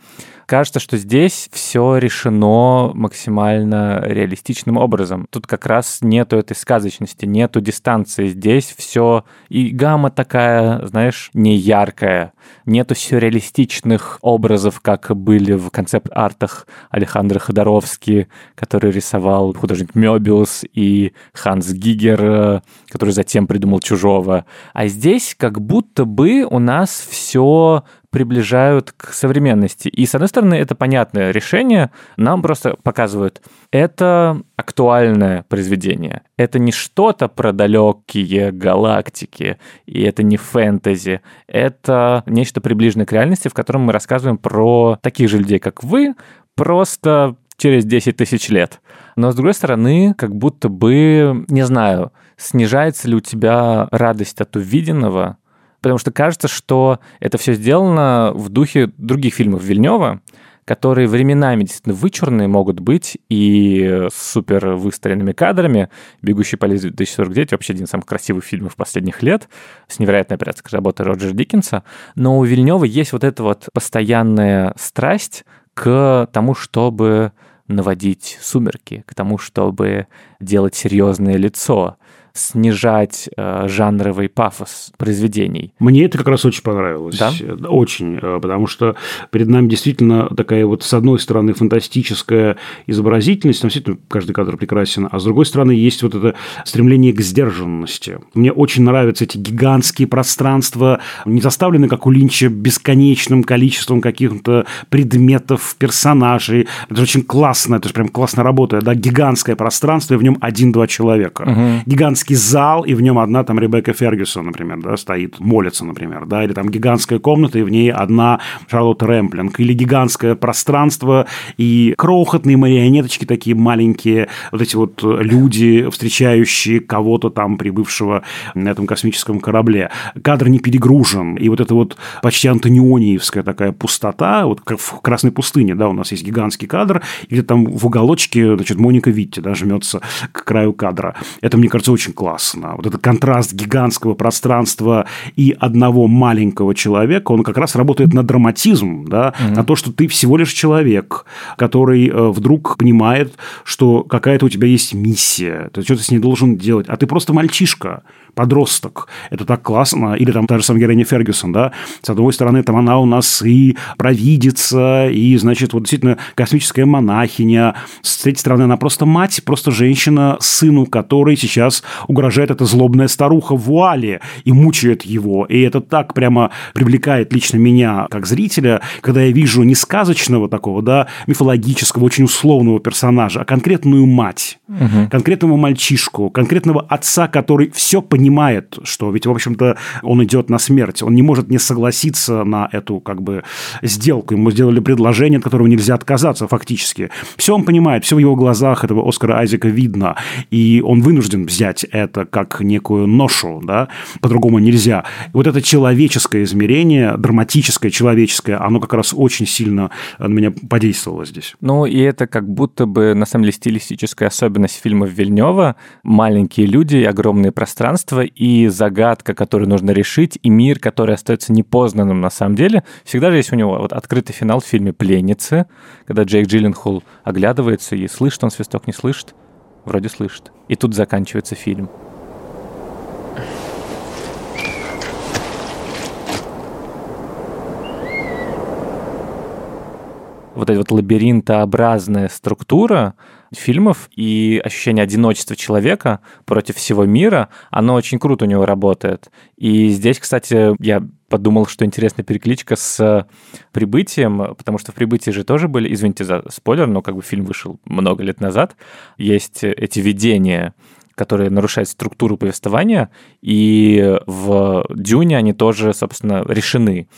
Кажется, что здесь все решено максимально реалистичным образом. Тут как раз нету этой сказочности, нету дистанции. Здесь все и гамма такая, знаешь, неяркая. Нету сюрреалистичных образов, как были в концепт-артах Александра Ходоровски, который рисовал художник Мёбиус, и Ханс Гигер, который затем придумал «Чужого». А здесь как будто бы у нас все приближают к современности. И, с одной стороны, это понятное решение. Нам просто показывают, это актуальное произведение. Это не что-то про далекие галактики, и это не фэнтези. Это нечто приближенное к реальности, в котором мы рассказываем про таких же людей, как вы, просто через десять тысяч лет. Но, с другой стороны, как будто бы, не знаю, снижается ли у тебя радость от увиденного, потому что кажется, что это все сделано в духе других фильмов Вильнёва, которые временами действительно вычурные могут быть и с супер выстроенными кадрами. «Бегущий по лезвию» две тысячи сорок девять вообще один из самых красивых фильмов последних лет, с невероятной операторской работой Роджера Дикинса. Но у Вильнёва есть вот эта вот постоянная страсть к тому, чтобы наводить сумерки, к тому, чтобы делать серьезное лицо, снижать э, жанровый пафос произведений. Мне это как раз очень понравилось. Да? Очень. Потому что перед нами действительно такая вот, с одной стороны, фантастическая изобразительность, там действительно каждый кадр прекрасен, а с другой стороны, есть вот это стремление к сдержанности. Мне очень нравятся эти гигантские пространства, не заставлены, как у Линча, бесконечным количеством каких-то предметов, персонажей. Это же очень классно, это же прям классно работает. Да? Гигантское пространство, и в нем один-два человека. Угу. Гигантский зал, и в нем одна там Ребекка Фергюсон, например, да, стоит, молится, например, да, или там гигантская комната, и в ней одна Шарлотта Рэмплинг, или гигантское пространство, и крохотные марионеточки такие маленькие, вот эти вот люди, встречающие кого-то там, прибывшего на этом космическом корабле. Кадр не перегружен, и вот это вот почти антониониевская такая пустота, вот как в «Красной пустыне», да, у нас есть гигантский кадр, и где-то там в уголочке, значит, Моника Витти, да, жмется к краю кадра. Это, мне кажется, очень классно. Вот этот контраст гигантского пространства и одного маленького человека, он как раз работает на драматизм, да, mm-hmm. на то, что ты всего лишь человек, который вдруг понимает, что какая-то у тебя есть миссия, ты что-то с ней должен делать, а ты просто мальчишка, подросток. Это так классно. Или там та же самая героиня Фергюсон, да, с одной стороны, там она у нас и провидица, и, значит, вот действительно космическая монахиня. С третьей стороны, она просто мать, просто женщина, сыну которой сейчас угрожает эта злобная старуха в вуале и мучает его. И это так прямо привлекает лично меня, как зрителя, когда я вижу не сказочного такого, да, мифологического, очень условного персонажа, а конкретную мать, угу. конкретного мальчишку, конкретного отца, который все понимает, что ведь, в общем-то, он идет на смерть. Он не может не согласиться на эту, как бы, сделку. Ему сделали предложение, от которого нельзя отказаться фактически. Все он понимает, все в его глазах этого Оскара Айзека видно. И он вынужден взять это как некую ношу, да, по-другому нельзя. Вот это человеческое измерение, драматическое, человеческое, оно как раз очень сильно на меня подействовало здесь. Ну, и это как будто бы, на самом деле, стилистическая особенность фильмов Вильнёва. Маленькие люди и огромные пространства, и загадка, которую нужно решить, и мир, который остается непознанным на самом деле. Всегда же есть у него вот открытый финал в фильме «Пленницы», когда Джейк Джилленхол оглядывается, и слышит он свисток, не слышит. Вроде слышит. И тут заканчивается фильм. Вот эта вот лабиринтообразная структура фильмов и ощущение одиночества человека против всего мира, оно очень круто у него работает. И здесь, кстати, я подумал, что интересная перекличка с «Прибытием», потому что в «Прибытии» же тоже были, извините за спойлер, но как бы фильм вышел много лет назад, есть эти видения, которые нарушают структуру повествования, и в «Дюне» они тоже, собственно, решены.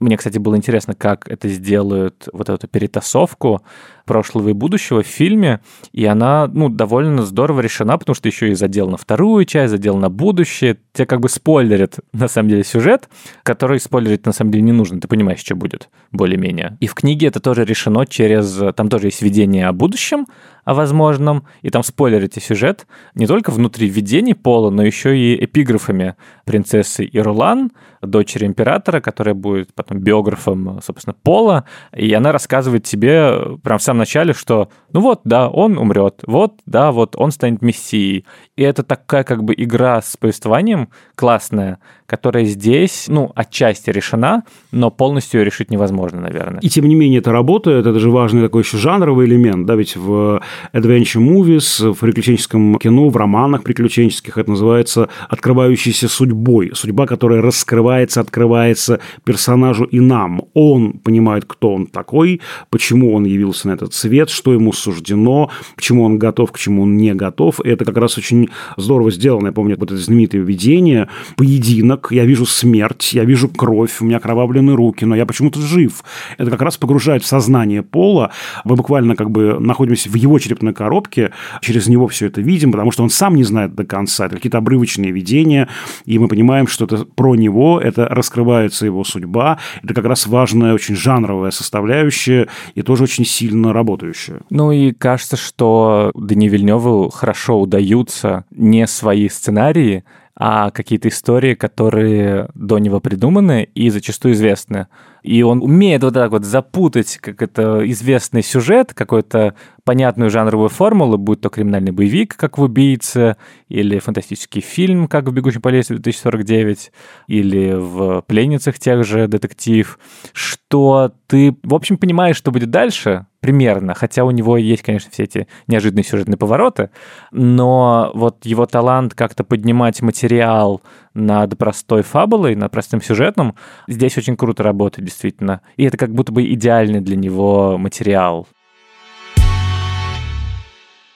Мне, кстати, было интересно, как это сделают, вот эту перетасовку. прошлого и будущего в фильме, и она, ну, довольно здорово решена, потому что еще и задел на вторую часть, задел на будущее. Тебе как бы спойлерит, на самом деле, сюжет, который спойлерить, на самом деле, не нужно. Ты понимаешь, что будет, более-менее. И в книге это тоже решено через... Там тоже есть видение о будущем, о возможном, и там спойлерите сюжет не только внутри видений Пола, но еще и эпиграфами принцессы Ирулан, дочери императора, которая будет потом биографом, собственно, Пола, и она рассказывает тебе прямо в самом начале, что ну вот, да, он умрет, вот, да, вот, он станет мессией. И это такая как бы игра с повествованием классная, которая здесь, ну, отчасти решена, но полностью ее решить невозможно, наверное. И тем не менее это работает, это же важный такой еще жанровый элемент, да, ведь в adventure movies, в приключенческом кино, в романах приключенческих это называется открывающейся судьбой. Судьба, которая раскрывается, открывается персонажу и нам. Он понимает, кто он такой, почему он явился на этот свет, что ему суждено, к чему он готов, к чему он не готов. И это как раз очень здорово сделано. Я помню вот это знаменитое видение, поединок, я вижу смерть, я вижу кровь, у меня окровавлены руки, но я почему-то жив. Это как раз погружает в сознание Пола. Мы буквально как бы находимся в его черепной коробке, через него все это видим, потому что он сам не знает до конца. Это какие-то обрывочные видения, и мы понимаем, что это про него, это раскрывается его судьба. Это как раз важная, очень жанровая составляющая и тоже очень сильно работающая. Ну и кажется, что Дени Вильнёву хорошо удаются не свои сценарии, а какие-то истории, которые до него придуманы и зачастую известны. И он умеет вот так вот запутать как это известный сюжет, какую-то понятную жанровую формулу, будь то криминальный боевик, как в «Убийце», или фантастический фильм, как в «Бегущем по лезвию» две тысячи сорок девять, или в «Пленницах» тех же детектив, что ты, в общем, понимаешь, что будет дальше примерно, хотя у него есть, конечно, все эти неожиданные сюжетные повороты, но вот его талант как-то поднимать материал над простой фабулой, над простым сюжетом, здесь очень круто работает, действительно. И это как будто бы идеальный для него материал.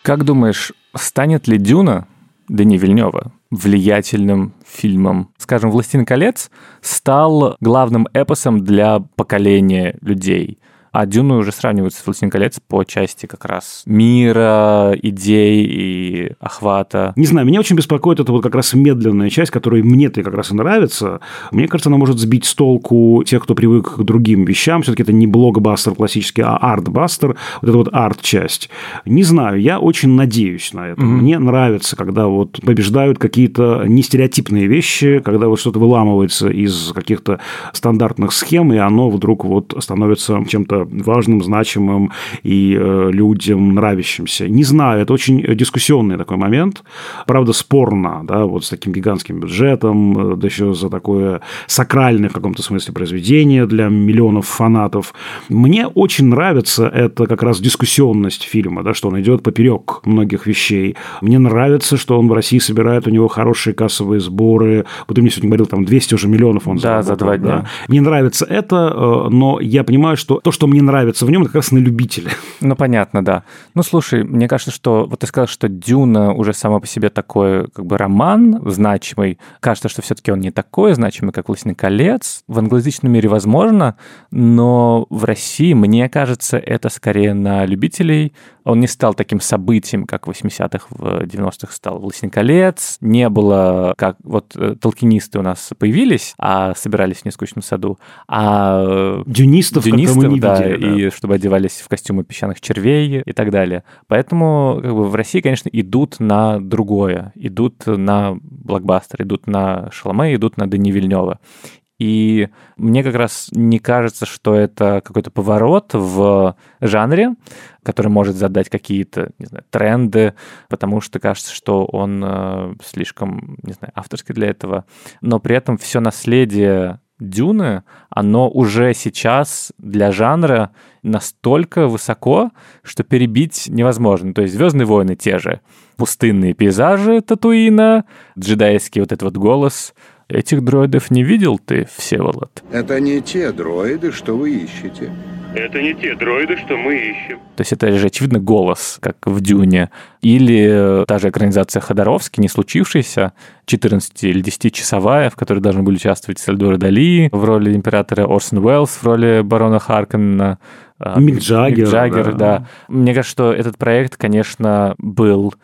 Как думаешь, станет ли «Дюна» Дени Вильнёва влиятельным фильмом? Скажем, «Властелин колец» стал главным эпосом для поколения людей, а «Дюну» уже сравнивается с «Властелин колец» по части как раз мира, идей и охвата. Не знаю, меня очень беспокоит эта вот как раз медленная часть, которая мне-то как раз и нравится. Мне кажется, она может сбить с толку тех, кто привык к другим вещам. Все-таки это не блокбастер классический, а артбастер, вот эта вот арт-часть. Не знаю, я очень надеюсь на это. Mm-hmm. Мне нравится, когда вот побеждают какие-то нестереотипные вещи, когда вот что-то выламывается из каких-то стандартных схем, и оно вдруг вот становится чем-то важным, значимым и э, людям нравящимся. Не знаю, это очень дискуссионный такой момент. Правда, спорно, да, вот с таким гигантским бюджетом, да еще за такое сакральное в каком-то смысле произведение для миллионов фанатов. Мне очень нравится это как раз дискуссионность фильма, да, что он идет поперек многих вещей. Мне нравится, что он в России собирает у него хорошие кассовые сборы. Вот ты мне сегодня говорил, там двести уже миллионов он заработал. Да, за два дня. Да. Мне нравится это, но я понимаю, что то, что мне нравится в нем, это как раз на любителя. Ну, понятно, да. Ну, слушай, мне кажется, что... Вот ты сказал, что «Дюна» уже сама по себе такой как бы роман значимый. Кажется, что все-таки он не такой значимый, как «Властелин колец». В англоязычном мире возможно, но в России, мне кажется, это скорее на любителей. Он не стал таким событием, как в восьмидесятых, в девяностых стал «Властелин колец». Не было, как вот толкинисты у нас появились, а собирались в «Нескучном саду». А дюнистов, дюнистов как-то мы не да, видели. Да, и чтобы одевались в костюмы песчаных червей и так далее. Поэтому как бы, в России, конечно, идут на другое. Идут на блокбастер, идут на Шаламе, идут на Дени Вильнёва. И мне как раз не кажется, что это какой-то поворот в жанре, который может задать какие-то, не знаю, тренды, потому что кажется, что он слишком, не знаю, авторский для этого. Но при этом все наследие «Дюны», оно уже сейчас для жанра настолько высоко, что перебить невозможно. То есть «Звездные войны» те же, пустынные пейзажи Татуина, джедайский вот этот вот голос. Этих дроидов не видел ты, Всеволод? Это не те дроиды, что вы ищете. Это не те дроиды, что мы ищем. То есть это же, очевидно, голос, как в «Дюне». Или та же экранизация Ходоровский, не случившаяся, четырнадцати- или десятичасовая, в которой должны были участвовать Сальвадор Дали в роли императора, Орсон Уэллс в роли барона Харконнена, Мик Джаггер. Мик Джаггер, да. да. Мне кажется, что этот проект, конечно, был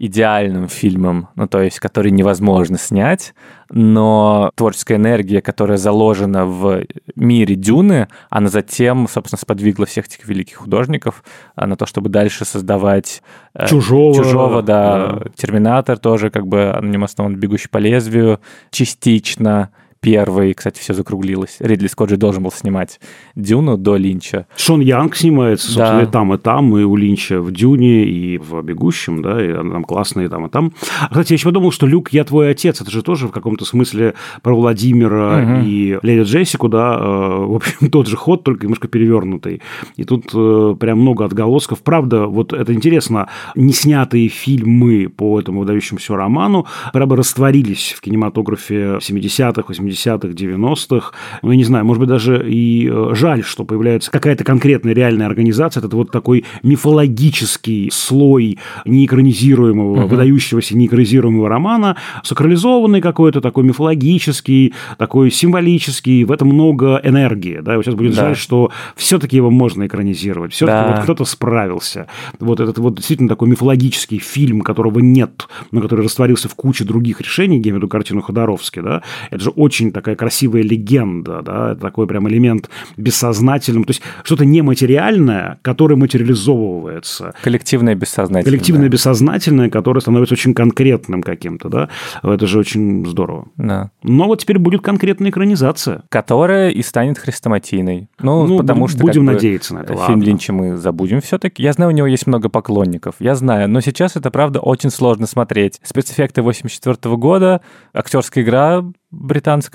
идеальным фильмом, ну, то есть, который невозможно снять, но творческая энергия, которая заложена в мире Дюны, она затем, собственно, сподвигла всех этих великих художников на то, чтобы дальше создавать Чужого, чужого да, да. Терминатор тоже, как бы, на нем основан «Бегущий по лезвию», частично. Первый, кстати, все закруглилось. Ридли Скотт же должен был снимать «Дюну» до Линча. Шон Янг снимается, собственно, да. и там, и там, и у Линча в «Дюне», и в «Бегущем», да, и там классно, и там, и там. Кстати, я еще подумал, что «Люк, я твой отец», это же тоже в каком-то смысле про Владимира угу. и Леди Джессику, да, в общем, тот же ход, только немножко перевернутый. И тут прям много отголосков. Правда, вот это интересно, неснятые фильмы по этому выдающемуся роману прямо растворились в кинематографе семидесятых, восьмидесятых, девяностых. Ну, я не знаю, может быть, даже и жаль, что появляется какая-то конкретная реальная организация, этот вот такой мифологический слой неэкранизируемого, uh-huh. выдающегося неэкранизируемого романа, сакрализованный какой-то, такой мифологический, такой символический, в этом много энергии. Да? Вот сейчас будет да. жаль, что все-таки его можно экранизировать, все-таки да. вот кто-то справился. Вот этот вот действительно такой мифологический фильм, которого нет, но который растворился в куче других решений, я имею в виду картину Ходоровский, да, это же очень очень такая красивая легенда, да, такой прям элемент бессознательного, то есть что-то нематериальное, которое материализовывается. Коллективное бессознательное. Коллективное да. бессознательное, которое становится очень конкретным каким-то, да, это же очень здорово. Да. Но вот теперь будет конкретная экранизация. Которая и станет хрестоматийной. Ну, ну потому что... Будем как надеяться бы, на это. Фильм ладно. Линча мы забудем все-таки. Я знаю, у него есть много поклонников, я знаю, но сейчас это, правда, очень сложно смотреть. Спецэффекты восемьдесят четвёртого года, актерская игра... британской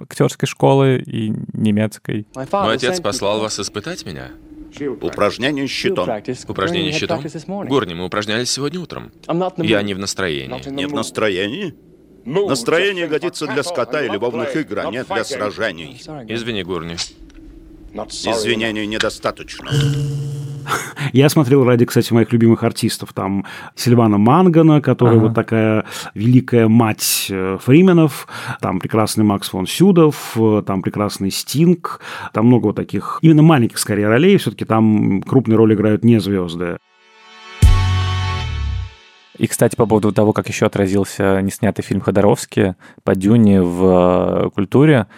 актерской школы и немецкой. Мой отец послал вас испытать меня. Упражнение щитом. Упражнение щитом? Горни, мы упражнялись сегодня утром. Я не в настроении. Не в настроении? Настроение годится для скота и любовных игр, а не для сражений. Извини, Горни. Извинений недостаточно. Я смотрел ради, кстати, моих любимых артистов. Там Сильвана Мангано, которая ага. вот такая великая мать Фрименов. Там прекрасный Макс фон Сюдов. Там прекрасный Стинг. Там много вот таких, именно маленьких, скорее, ролей. Все-таки там крупные роли играют не звезды. И, кстати, по поводу того, как еще отразился неснятый фильм Ходоровский по «Дюне» в культуре.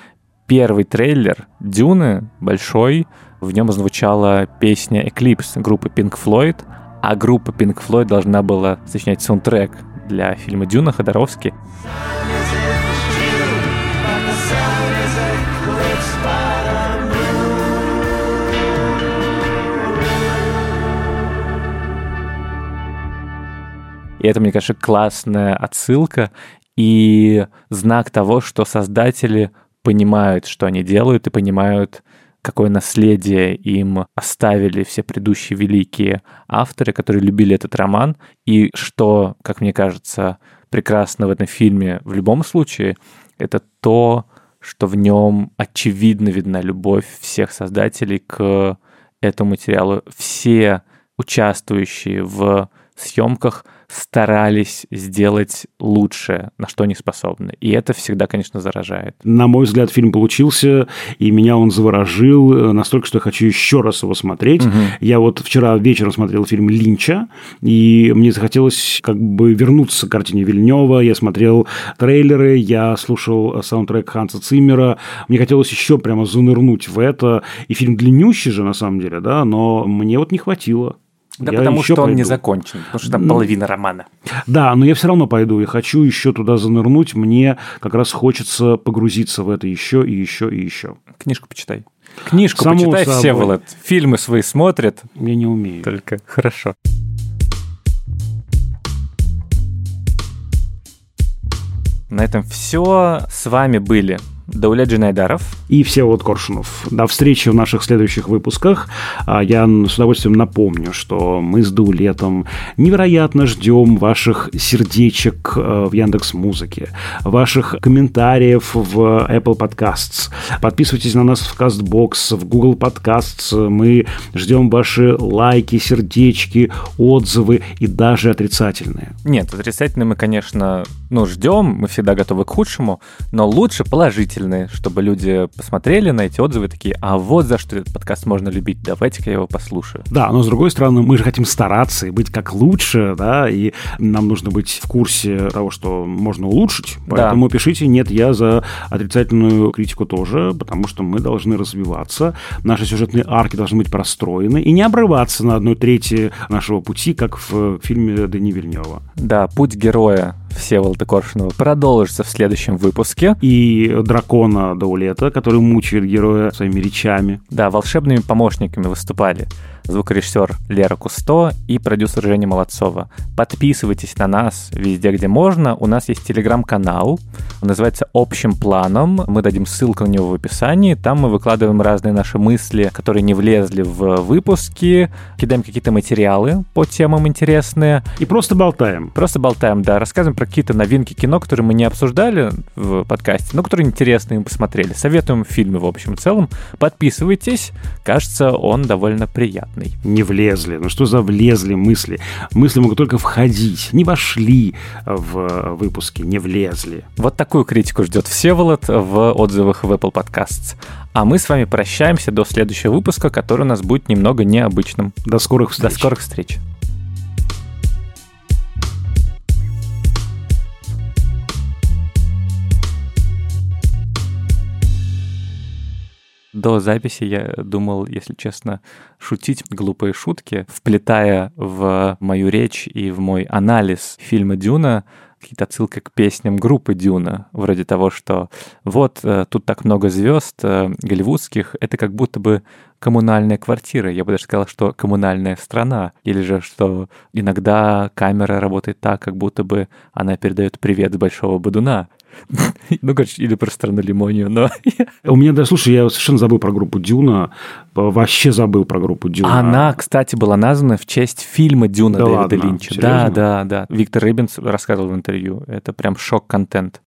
Первый трейлер «Дюны» большой, в нем звучала песня «Эклипс» группы Pink Floyd, а группа Pink Floyd должна была сочинять саундтрек для фильма «Дюна» Ходоровский. И это, мне кажется, классная отсылка и знак того, что создатели понимают, что они делают, и понимают, какое наследие им оставили все предыдущие великие авторы, которые любили этот роман, и что, как мне кажется, прекрасно в этом фильме в любом случае, это то, что в нем очевидно видна любовь всех создателей к этому материалу. Все участвующие в съемках старались сделать лучшее, на что они способны. И это всегда, конечно, заражает. На мой взгляд, фильм получился, и меня он заворожил настолько, что я хочу еще раз его смотреть. Угу. Я вот вчера вечером смотрел фильм Линча, и мне захотелось как бы вернуться к картине Вильнёва. Я смотрел трейлеры, я слушал саундтрек Ханса Циммера. Мне хотелось еще прямо занырнуть в это. И фильм длиннющий же, на самом деле, да, но мне вот не хватило. Да, я потому что пойду. Он не закончен, потому что там ну, половина романа. Да, но я все равно пойду, и хочу еще туда занырнуть. Мне как раз хочется погрузиться в это еще и еще и еще. Книжку почитай. Книжку Само почитай, собой. Всеволод. Фильмы свои смотрят. Я не умею. Только хорошо. На этом все. С вами были Даулет Жанайдаров и Всеволод Коршунов. До встречи в наших следующих выпусках. Я с удовольствием напомню, что мы с Даулетом невероятно ждем ваших сердечек в Яндекс.Музыке, ваших комментариев в Apple Podcasts. Подписывайтесь на нас в Castbox, в Google Podcasts. Мы ждем ваши лайки, сердечки, отзывы и даже отрицательные. Нет, отрицательные мы, конечно, ну, ждем. Мы всегда готовы к худшему, но лучше положительно. положительные, чтобы люди посмотрели на эти отзывы такие, а вот за что этот подкаст можно любить, давайте-ка я его послушаю. Да, но с другой стороны, мы же хотим стараться и быть как лучше, да, и нам нужно быть в курсе того, что можно улучшить, поэтому да. пишите, нет, я за отрицательную критику тоже, потому что мы должны развиваться, наши сюжетные арки должны быть простроены и не обрываться на одной трети нашего пути, как в фильме Дени Вильнёва. Да, путь героя Всеволода Коршунова продолжится в следующем выпуске. И дракона Даулета, который мучает героя своими речами. Да, волшебными помощниками выступали звукорежиссер Лера Кусто и продюсер Женя Молодцова. Подписывайтесь на нас везде, где можно. У нас есть телеграм-канал, он называется «Общим планом». Мы дадим ссылку на него в описании. Там мы выкладываем разные наши мысли, которые не влезли в выпуски, кидаем какие-то материалы по темам интересные. И просто болтаем. Просто болтаем, да. Рассказываем про какие-то новинки кино, которые мы не обсуждали в подкасте, но которые интересные мы посмотрели. Советуем фильмы в общем и целом. Подписывайтесь. Кажется, он довольно приятный. Не влезли. Ну что за влезли мысли? Мысли могут только входить. Не вошли в выпуски, не влезли. Вот такую критику ждет Всеволод в отзывах в Apple Podcasts. А мы с вами прощаемся до следующего выпуска, который у нас будет немного необычным. До скорых встреч. До скорых встреч. До записи я думал, если честно, шутить глупые шутки, вплетая в мою речь и в мой анализ фильма «Дюна» какие-то отсылки к песням группы «Дюна», вроде того, что вот тут так много звезд голливудских, это как будто бы коммунальная квартира. Я бы даже сказал, что коммунальная страна. Или же, что иногда камера работает так, как будто бы она передает привет с большого бодуна. Ну, короче, или про страну лимонию, но... У меня, да, слушай, я совершенно забыл про группу «Дюна». Вообще забыл про группу «Дюна». Она, кстати, была названа в честь фильма «Дюна» Дэвида Линча. Да, да, да. Виктор Рыбинс рассказывал в интервью. Это прям шок-контент.